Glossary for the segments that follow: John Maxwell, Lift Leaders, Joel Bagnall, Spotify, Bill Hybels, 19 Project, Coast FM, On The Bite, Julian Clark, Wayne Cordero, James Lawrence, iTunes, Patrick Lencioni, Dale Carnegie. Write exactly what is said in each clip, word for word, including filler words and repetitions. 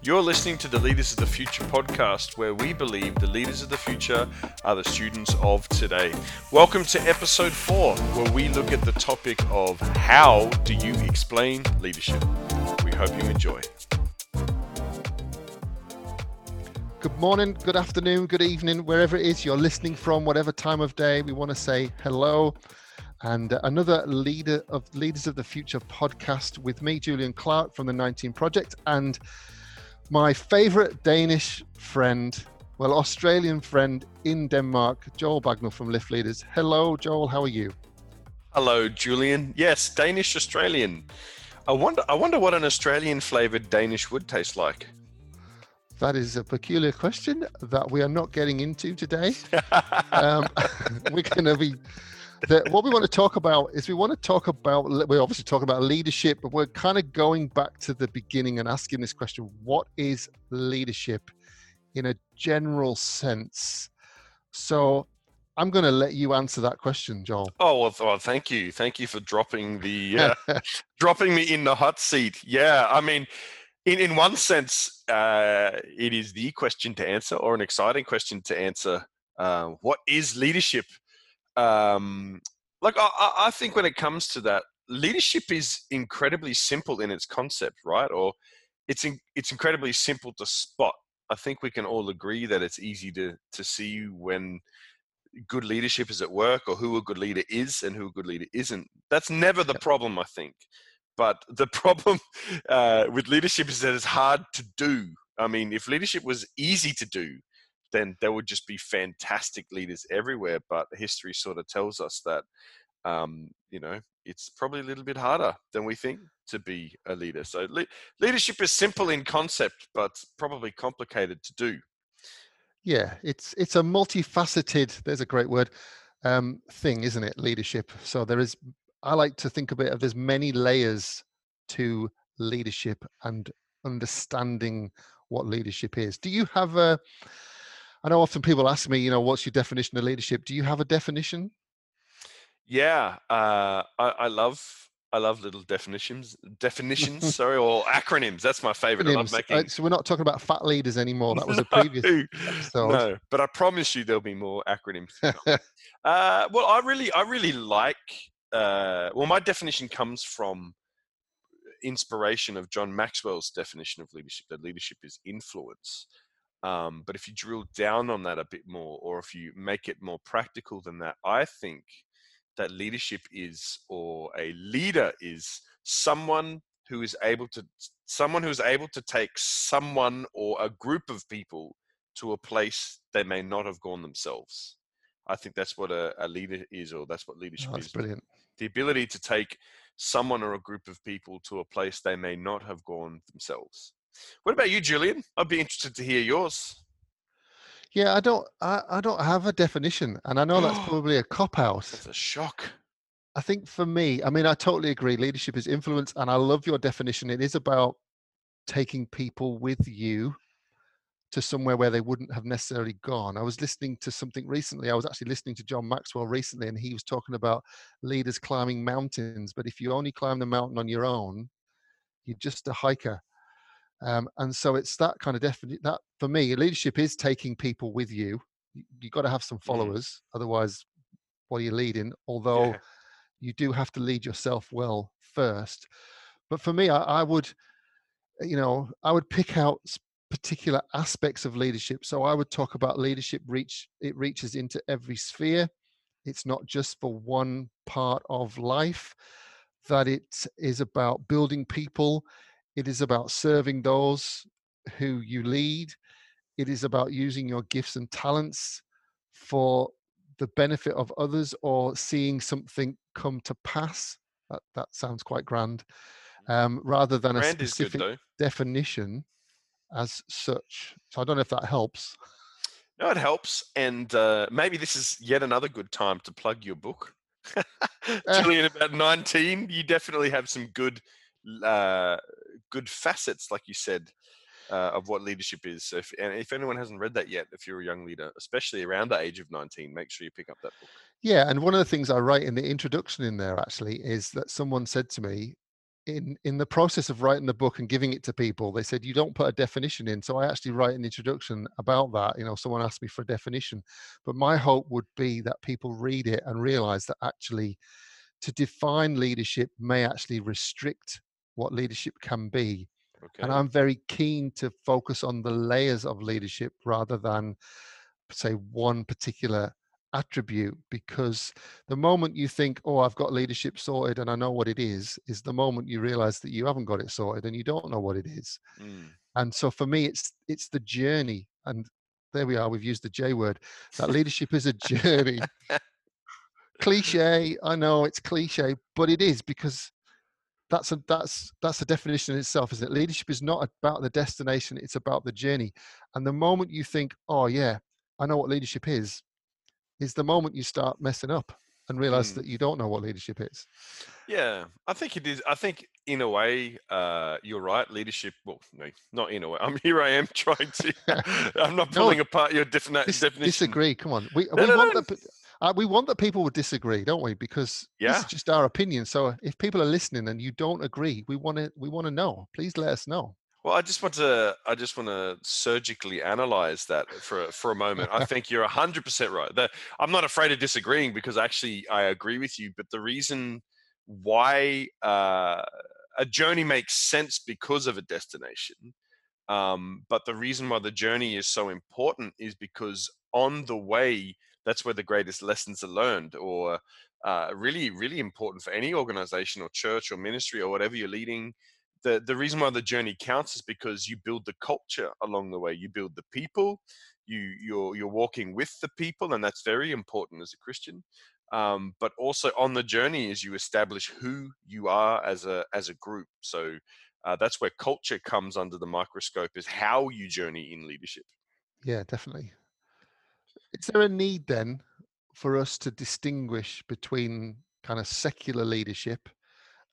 You're listening to the Leaders of the Future podcast, where we believe the leaders of the future are the students of today. Welcome to episode four, where we look at the topic of how do you explain leadership. We hope you enjoy. Good morning, good afternoon, good evening, wherever it is you're listening from, whatever time of day. We want to say hello. And another leader of Leaders of the Future podcast with me, Julian Clark from the nineteen Project, and my favorite Danish friend, well, Australian friend in Denmark, Joel Bagnall from Lift Leaders. Hello, Joel. How are you? Hello, Julian. Yes, Danish Australian. I wonder, I wonder what an Australian flavored Danish would taste like. That is a peculiar question that we are not getting into today. um, we're going to be... The, what we want to talk about is we want to talk about, we're obviously talking about leadership, but we're kind of going back to the beginning and asking this question, what is leadership in a general sense? So I'm going to let you answer that question, Joel. Oh, well, oh, thank you. Thank you for dropping the, uh, dropping me in the hot seat. Yeah, I mean, in, in one sense, uh, it is the question to answer, or an exciting question to answer. Uh, what is leadership? Um, like I, I think when it comes to that, leadership is incredibly simple in its concept, right? Or it's in, it's incredibly simple to spot. I think we can all agree that it's easy to to see when good leadership is at work, or who a good leader is and who a good leader isn't. That's never the problem, I think. But the problem uh, with leadership is that it's hard to do. I mean, if leadership was easy to do, then there would just be fantastic leaders everywhere. But history sort of tells us that, um, you know, it's probably a little bit harder than we think to be a leader. So le- leadership is simple in concept, but probably complicated to do. Yeah, it's it's a multifaceted, there's a great word, um, thing, isn't it? Leadership. So there is, I like to think of it as there's many layers to leadership and understanding what leadership is. Do you have a, I know often people ask me, you know, what's your definition of leadership? Do you have a definition? Yeah, uh, I, I love I love little definitions, definitions, sorry, or acronyms. That's my favorite. I love making. Uh, so we're not talking about fat leaders anymore. That was no, a previous episode. No, but I promise you there'll be more acronyms. uh, well, I really, I really like, uh, well, my definition comes from inspiration of John Maxwell's definition of leadership, that leadership is influence. Um, but if you drill down on that a bit more, or if you make it more practical than that, I think that leadership is, or a leader is, someone who is able to, someone who is able to take someone or a group of people to a place they may not have gone themselves. I think that's what a, a leader is, or that's what leadership oh, that's is. Brilliant. The ability to take someone or a group of people to a place they may not have gone themselves. What about you, Julian? I'd be interested to hear yours. Yeah, I don't I, I don't have a definition, and I know that's probably a cop-out. That's a shock. I think for me, I mean, I totally agree. Leadership is influence, and I love your definition. It is about taking people with you to somewhere where they wouldn't have necessarily gone. I was listening to something recently. I was actually listening to John Maxwell recently, and he was talking about leaders climbing mountains. But if you only climb the mountain on your own, you're just a hiker. Um, and so it's that kind of definite that for me, leadership is taking people with you. You've got to have some followers. Yeah. Otherwise, what are you leading? Although yeah. you do have to lead yourself well first. But for me, I, I would, you know, I would pick out particular aspects of leadership. So I would talk about leadership reach. It reaches into every sphere. It's not just for one part of life, that it is about building people. It is about serving those who you lead. It is about using your gifts and talents for the benefit of others, or seeing something come to pass. That, that sounds quite grand, um, rather than grand a specific good, definition as such. So I don't know if that helps. No, it helps. And uh, maybe this is yet another good time to plug your book. Julian, about nineteen, you definitely have some good... Uh, good facets, like you said, uh, of what leadership is. So if, and if anyone hasn't read that yet, if you're a young leader, especially around the age of nineteen, make sure you pick up that book. Yeah. And one of the things I write in the introduction in there actually is that someone said to me, in in the process of writing the book and giving it to people, they said, you don't put a definition in. So I actually write an introduction about that. You know, someone asked me for a definition, but my hope would be that people read it and realize that actually to define leadership may actually restrict what leadership can be. Okay. And I'm very keen to focus on the layers of leadership rather than say one particular attribute, because the moment you think, oh, I've got leadership sorted and I know what it is, is the moment you realize that you haven't got it sorted and you don't know what it is. Mm. And so for me, it's it's the journey. And there we are, we've used the J word, that leadership is a journey. Cliche, I know it's cliche, but it is, because That's a, that's, that's a definition in itself, isn't it? Leadership is not about the destination, it's about the journey. And the moment you think, oh yeah, I know what leadership is, is the moment you start messing up and realize mm. that you don't know what leadership is. Yeah, I think it is. I think in a way, uh, you're right. Leadership, well, no, not in a way. I'm here I am trying to, I'm not pulling no, apart your defini- dis- definition. Disagree, come on. We, no, we no, want no. The, Uh, we want that people would disagree, don't we? Because yeah. This is just our opinion. So if people are listening and you don't agree, we want to we want to know. Please let us know. Well, I just want to I just want to surgically analyze that for for a moment. I think you're one hundred percent right. The, I'm not afraid of disagreeing, because actually I agree with you. But the reason why uh, a journey makes sense because of a destination, um, but the reason why the journey is so important is because on the way, that's where the greatest lessons are learned, or uh, really, really important for any organization or church or ministry or whatever you're leading. The the reason why the journey counts is because you build the culture along the way. You build the people, you, you're, you're walking with the people, and that's very important as a Christian. Um, but also on the journey is you establish who you are as a, as a group. So uh, that's where culture comes under the microscope, is how you journey in leadership. Yeah, definitely. Is there a need then for us to distinguish between kind of secular leadership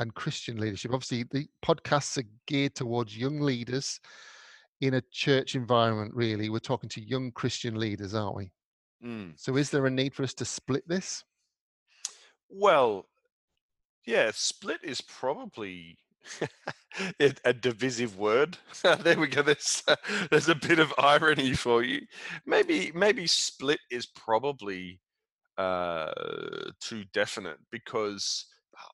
and Christian leadership? Obviously, the podcasts are geared towards young leaders in a church environment, really. We're talking to young Christian leaders, aren't we? Mm. So is there a need for us to split this? Well, yeah, split is probably... a divisive word. There we go. There's, uh, there's a bit of irony for you. Maybe maybe split is probably uh, too definite, because,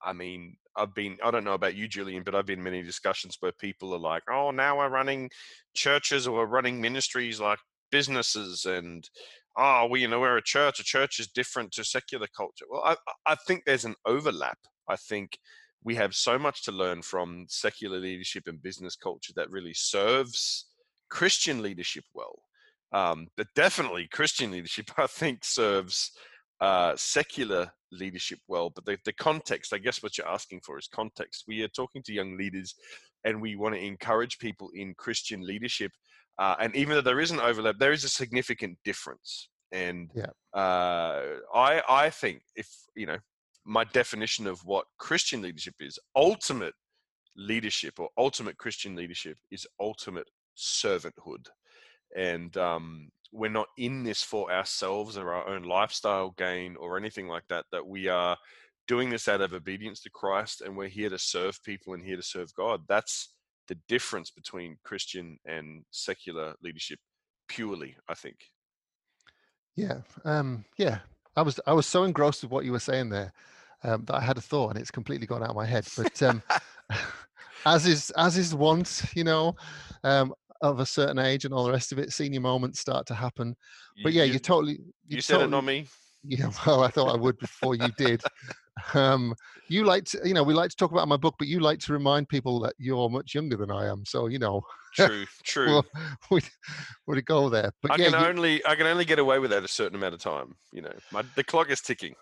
I mean, I've been, I don't know about you, Julian, but I've been in many discussions where people are like, oh, now we're running churches, or we're running ministries like businesses, and oh, we, you know, we're a church. A church is different to secular culture. Well, I, I think there's an overlap. I think we have so much to learn from secular leadership and business culture that really serves Christian leadership well. Um, but definitely Christian leadership, I think, serves uh, secular leadership well. But the, the context, I guess what you're asking for is context. We are talking to young leaders, and we want to encourage people in Christian leadership. Uh, and even though there is an overlap, there is a significant difference. And yeah. uh, I, I think if, you know, my definition of what Christian leadership is, ultimate leadership or ultimate Christian leadership is ultimate servanthood. And um, we're not in this for ourselves or our own lifestyle gain or anything like that, that we are doing this out of obedience to Christ, and we're here to serve people and here to serve God. That's the difference between Christian and secular leadership purely, I think. Yeah. Um, yeah. I was I was so engrossed with what you were saying there um, that I had a thought, and it's completely gone out of my head. But um, as is as is once, you know, um, of a certain age and all the rest of it, senior moments start to happen. But yeah, you, you're totally. You're you said totally, it, not me. Yeah, well, I thought I would before you did. Um, you like to, you know, we like to talk about my book, but you like to remind people that you're much younger than I am. So you know, true, true. We'll, we we'll go there. But I yeah, can you, only I can only get away with that a certain amount of time. You know, my, the clock is ticking.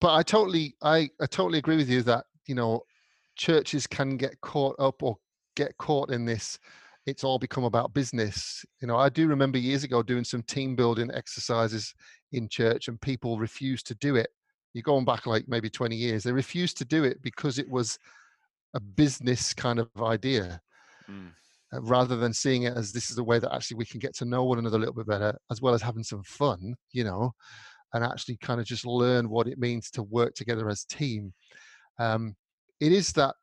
But I totally, I, I totally agree with you that, you know, churches can get caught up or get caught in this. It's all become about business. You know, I do remember years ago doing some team building exercises in church, and people refused to do it. You're going back like maybe twenty years. They refused to do it because it was a business kind of idea, mm. uh, rather than seeing it as this is the way that actually we can get to know one another a little bit better, as well as having some fun, you know, and actually kind of just learn what it means to work together as a team. Um, it is that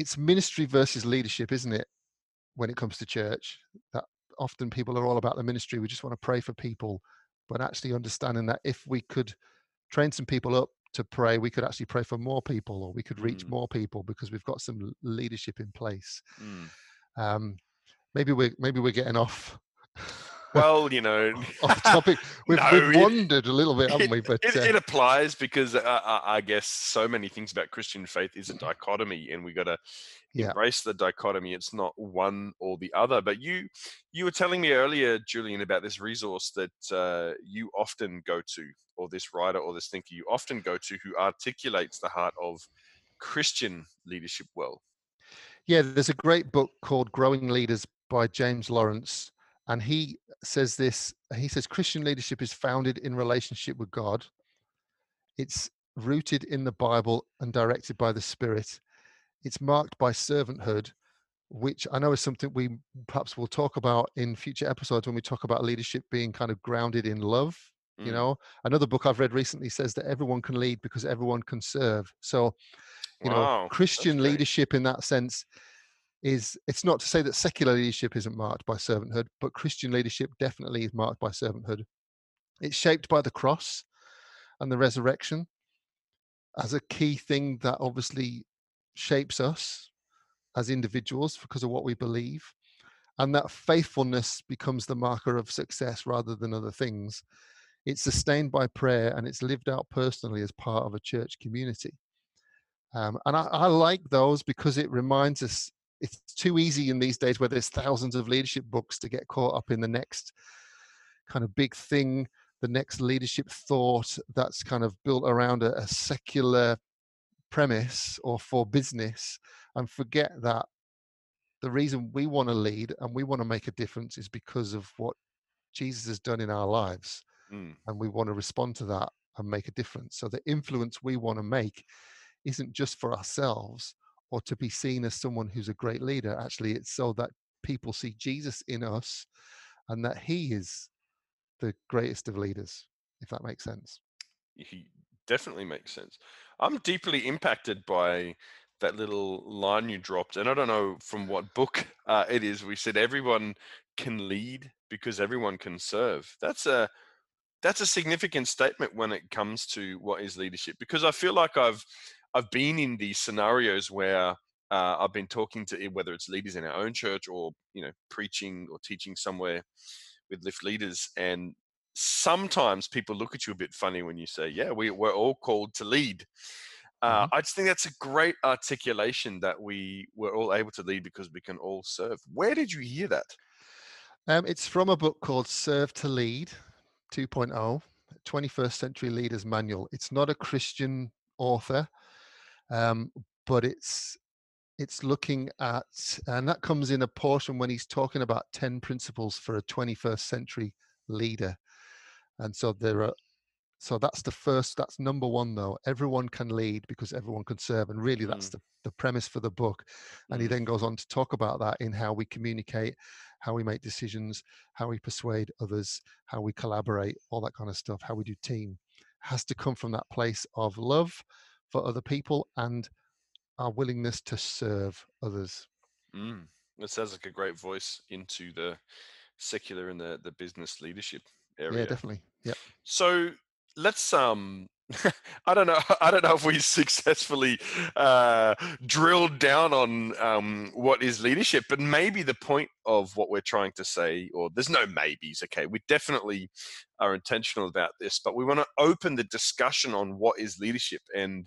it's ministry versus leadership, isn't it? When it comes to church, that often people are all about the ministry. We just want to pray for people, but actually understanding that if we could train some people up to pray, we could actually pray for more people, or we could reach mm. more people because we've got some leadership in place. Mm. Um, maybe we're maybe we're getting off. Well, you know, off topic. We've, no, we've wandered it, a little bit, haven't it, we? But it, uh, it applies because uh, I guess so many things about Christian faith is a dichotomy, and we got to yeah. embrace the dichotomy. It's not one or the other. But you, you were telling me earlier, Julian, about this resource that uh, you often go to, or this writer, or this thinker you often go to, who articulates the heart of Christian leadership well. Yeah, there's a great book called Growing Leaders by James Lawrence. And he says this, he says, Christian leadership is founded in relationship with God. It's rooted in the Bible and directed by the Spirit. It's marked by servanthood, which I know is something we perhaps will talk about in future episodes when we talk about leadership being kind of grounded in love. Mm. You know, another book I've read recently says that everyone can lead because everyone can serve. So, you wow. know, Christian leadership in that sense is, it's not to say that secular leadership isn't marked by servanthood, but Christian leadership definitely is marked by servanthood. It's shaped by the cross and the resurrection as a key thing that obviously shapes us as individuals because of what we believe, and that faithfulness becomes the marker of success rather than other things. It's sustained by prayer, and it's lived out personally as part of a church community. Um, and I, I like those because it reminds us, it's too easy in these days where there's thousands of leadership books to get caught up in the next kind of big thing, the next leadership thought that's kind of built around a, a secular premise or for business, and forget that the reason we want to lead and we want to make a difference is because of what Jesus has done in our lives. Mm. And we want to respond to that and make a difference. So the influence we want to make isn't just for ourselves, or to be seen as someone who's a great leader. Actually, it's so that people see Jesus in us and that he is the greatest of leaders, if that makes sense. He definitely makes sense. I'm deeply impacted by that little line you dropped, and I don't know from what book uh, it is. We said everyone can lead because everyone can serve. That's a that's a significant statement when it comes to what is leadership, because I feel like I've I've been in these scenarios where uh, I've been talking to, whether it's leaders in our own church or, you know, preaching or teaching somewhere with Lift Leaders. And sometimes people look at you a bit funny when you say, yeah, we, we're all called to lead. Uh, mm-hmm. I just think that's a great articulation, that we were all able to lead because we can all serve. Where did you hear that? Um, it's from a book called Serve to Lead two point oh, twenty-first Century Leaders Manual. It's not a Christian author. Um, but it's it's looking at, and that comes in a portion when he's talking about ten principles for a twenty-first century leader. And so there are, so that's the first, that's number one though. Everyone can lead because everyone can serve. And really that's mm. the, the premise for the book. And mm. he then goes on to talk about that in how we communicate, how we make decisions, how we persuade others, how we collaborate, all that kind of stuff, how we do team. Has to come from that place of love for other people and our willingness to serve others. Mm, that sounds like a great voice into the secular and the, the business leadership area. Yeah, definitely. Yeah. So let's um, I don't know. I don't know if we successfully uh, drilled down on um, what is leadership, but maybe the point of what we're trying to say, or there's no maybes. Okay, we definitely are intentional about this, but we want to open the discussion on what is leadership. And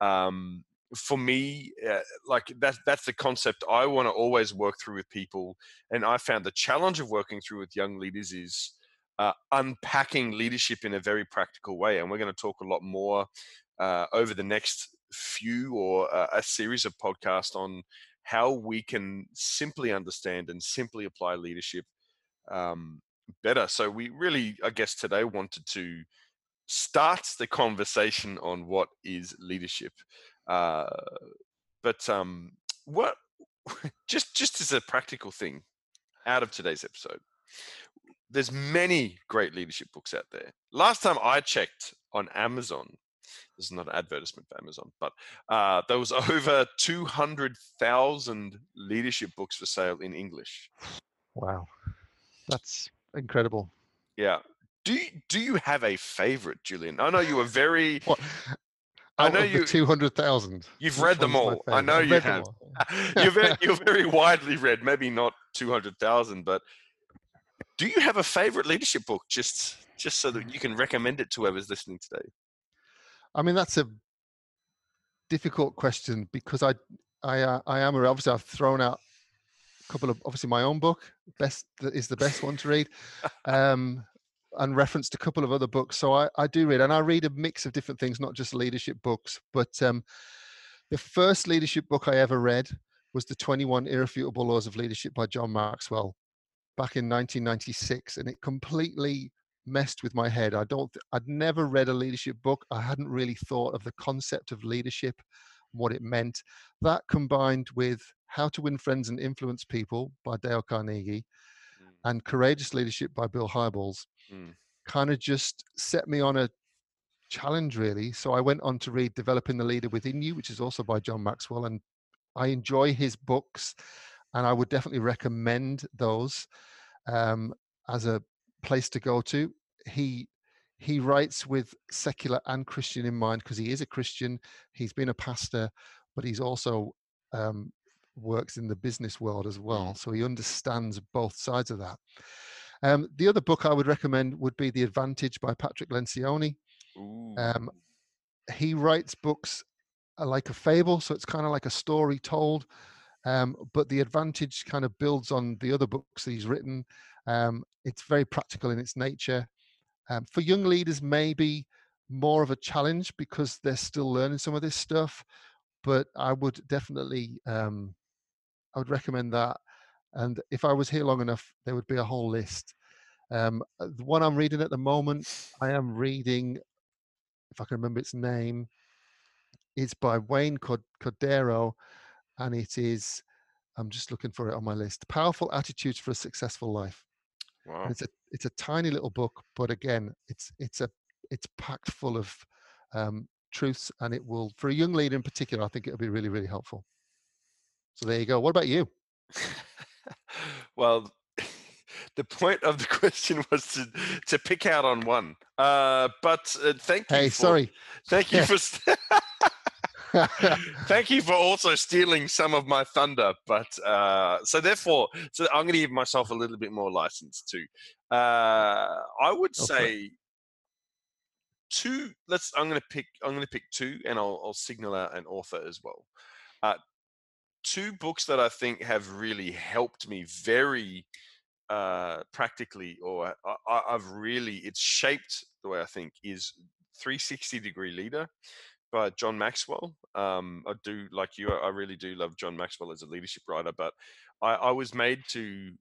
um, for me, uh, like that, that's the concept I want to always work through with people. And I found the challenge of working through with young leaders is Uh, unpacking leadership in a very practical way. And we're going to talk a lot more uh, over the next few or uh, a series of podcasts on how we can simply understand and simply apply leadership um, better. So we really, I guess today wanted to start the conversation on what is leadership. Uh, but um, what, just, just as a practical thing out of today's episode, there's many great leadership books out there. Last time I checked on Amazon, This is not an advertisement for Amazon, but uh, there was over two hundred thousand leadership books for sale in English. Wow. That's incredible. Yeah. Do you, do you have a favorite, Julian? I know you were very... What? I know you two hundred thousand. You've read them all. I know you have. you're, very, you're very widely read, maybe not two hundred thousand, but do you have a favorite leadership book just just so that you can recommend it to whoever's listening today? I mean, that's a difficult question because I I uh, I am obviously I've thrown out a couple of obviously my own book best is the best one to read. Um and referenced a couple of other books. So I, I do read, and I read a mix of different things, not just leadership books, but um, the first leadership book I ever read was The twenty-one Irrefutable Laws of Leadership by John Maxwell back in nineteen ninety-six. And it completely messed with my head. I don't, I'd never read a leadership book. I hadn't really thought of the concept of leadership, what it meant. That combined with How to Win Friends and Influence People by Dale Carnegie and Courageous Leadership by Bill Hybels mm. kind of just set me on a challenge, really. So I went on to read Developing the Leader Within You, which is also by John Maxwell, and I enjoy his books, and I would definitely recommend those um, as a place to go to. He he writes with secular and Christian in mind because he is a Christian. He's been a pastor, but he's also... Um, works in the business world as well, so he understands both sides of that. Um, the other book I would recommend would be The Advantage by Patrick Lencioni. Um, he writes books like a fable, so it's kind of like a story told, um, but The Advantage kind of builds on the other books that he's written. Um, it's very practical in its nature. Um, for young leaders, maybe more of a challenge because they're still learning some of this stuff, but I would definitely... Um, I would recommend that, and if I was here long enough, there would be a whole list. Um, the one I'm reading at the moment, I am reading, if I can remember its name, it's by Wayne Cordero, and it is, I'm just looking for it on my list, Powerful Attitudes for a Successful Life. Wow. And it's a it's a tiny little book, but again, it's it's a it's packed full of um, truths, and it will, for a young leader in particular, I think it'll be really, really helpful. So there you go. What about you? Well, the point of the question was to, to pick out on one. Uh, but uh, thank you. Hey, for, sorry. Thank you yeah. for. St- thank you for also stealing some of my thunder. But uh, so therefore, so I'm going to give myself a little bit more license too. Uh, I would okay. say two. Let's. I'm going to pick. I'm going to pick two, and I'll, I'll signal out an author as well. Uh, Two books that I think have really helped me very uh, practically, or I, I've really, it's shaped the way I think, is three sixty degree Leader by John Maxwell. Um, I do, like you, I really do love John Maxwell as a leadership writer, but I, I was made to,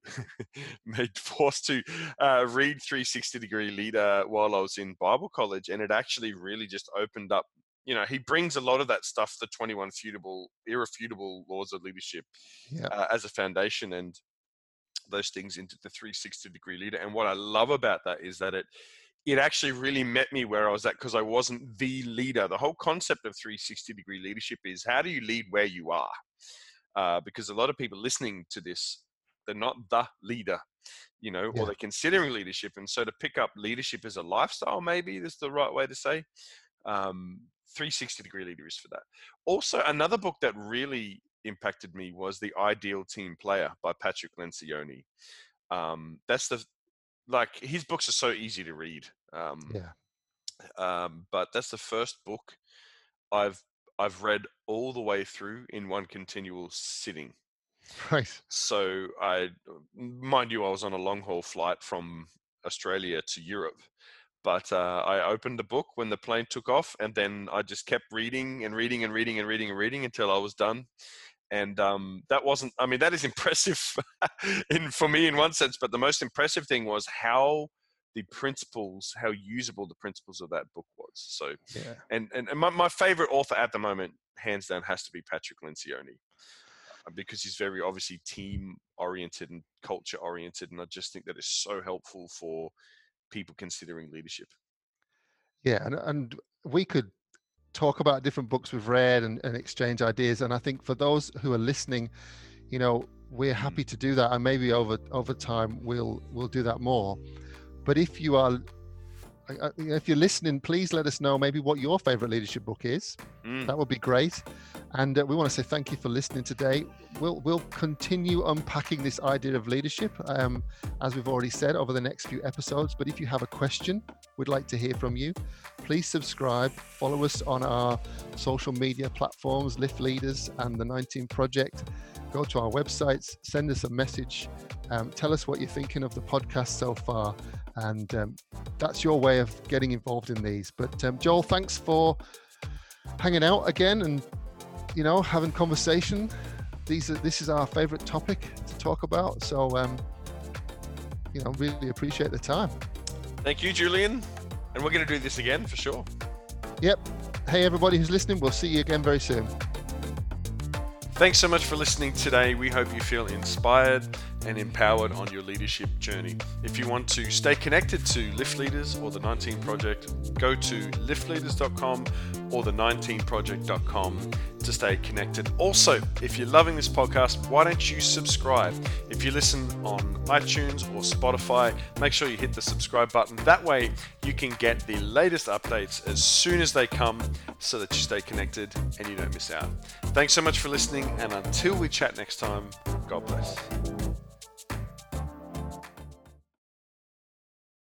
made forced to uh, read three sixty degree Leader while I was in Bible college, and it actually really just opened up. You know, he brings a lot of that stuff, the twenty-one Irrefutable, irrefutable Laws of Leadership, yeah. uh, as a foundation, and those things into the three sixty degree Leader. And what I love about that is that it it actually really met me where I was at, because I wasn't the leader. The whole concept of three sixty degree leadership is, how do you lead where you are? Uh, because a lot of people listening to this, they're not the leader, you know, yeah. or they're considering leadership. And so to pick up leadership as a lifestyle, maybe is the right way to say. Um, three sixty degree Leader is for that. Also, another book that really impacted me was The Ideal Team Player by Patrick Lencioni. Um, that's the, like, his books are so easy to read. Um, yeah. Um, but that's the first book I've, I've read all the way through in one continual sitting. Right. So I, mind you, I was on a long haul flight from Australia to Europe. But uh, I opened the book when the plane took off, and then I just kept reading and reading and reading and reading and reading until I was done. And um, that wasn't, I mean, that is impressive in, for me in one sense, but the most impressive thing was how the principles, how usable the principles of that book was. So, yeah. and, and, and my, my favorite author at the moment, hands down, has to be Patrick Lencioni, because he's very obviously team oriented and culture oriented. And I just think that is so helpful for people considering leadership. Yeah, and, and we could talk about different books we've read and, and exchange ideas. And I think for those who are listening, you know, we're happy to do that, and maybe over over time we'll we'll do that more. But if you are, if you're listening, please let us know maybe what your favorite leadership book is. Mm. That would be great. And uh, we want to say thank you for listening today. We'll we'll continue unpacking this idea of leadership, um, as we've already said, over the next few episodes. But if you have a question, we'd like to hear from you. Please subscribe, follow us on our social media platforms, Lift Leaders and the nineteen Project. Go to our websites, send us a message, um, tell us what you're thinking of the podcast so far. And um, that's your way of getting involved in these. But um, Joel, thanks for hanging out again and, you know, having conversation. These are, this is our favorite topic to talk about. So, um, you know, really appreciate the time. Thank you, Julian. And we're going to do this again for sure. Yep. Hey, everybody who's listening, we'll see you again very soon. Thanks so much for listening today. We hope you feel inspired and empowered on your leadership journey. If you want to stay connected to Lift Leaders or the nineteen Project, go to lift leaders dot com or the nineteen project dot com to stay connected. Also, if you're loving this podcast, why don't you subscribe? If you listen on iTunes or Spotify, make sure you hit the subscribe button. That way you can get the latest updates as soon as they come so that you stay connected and you don't miss out. Thanks so much for listening, and until we chat next time, God bless.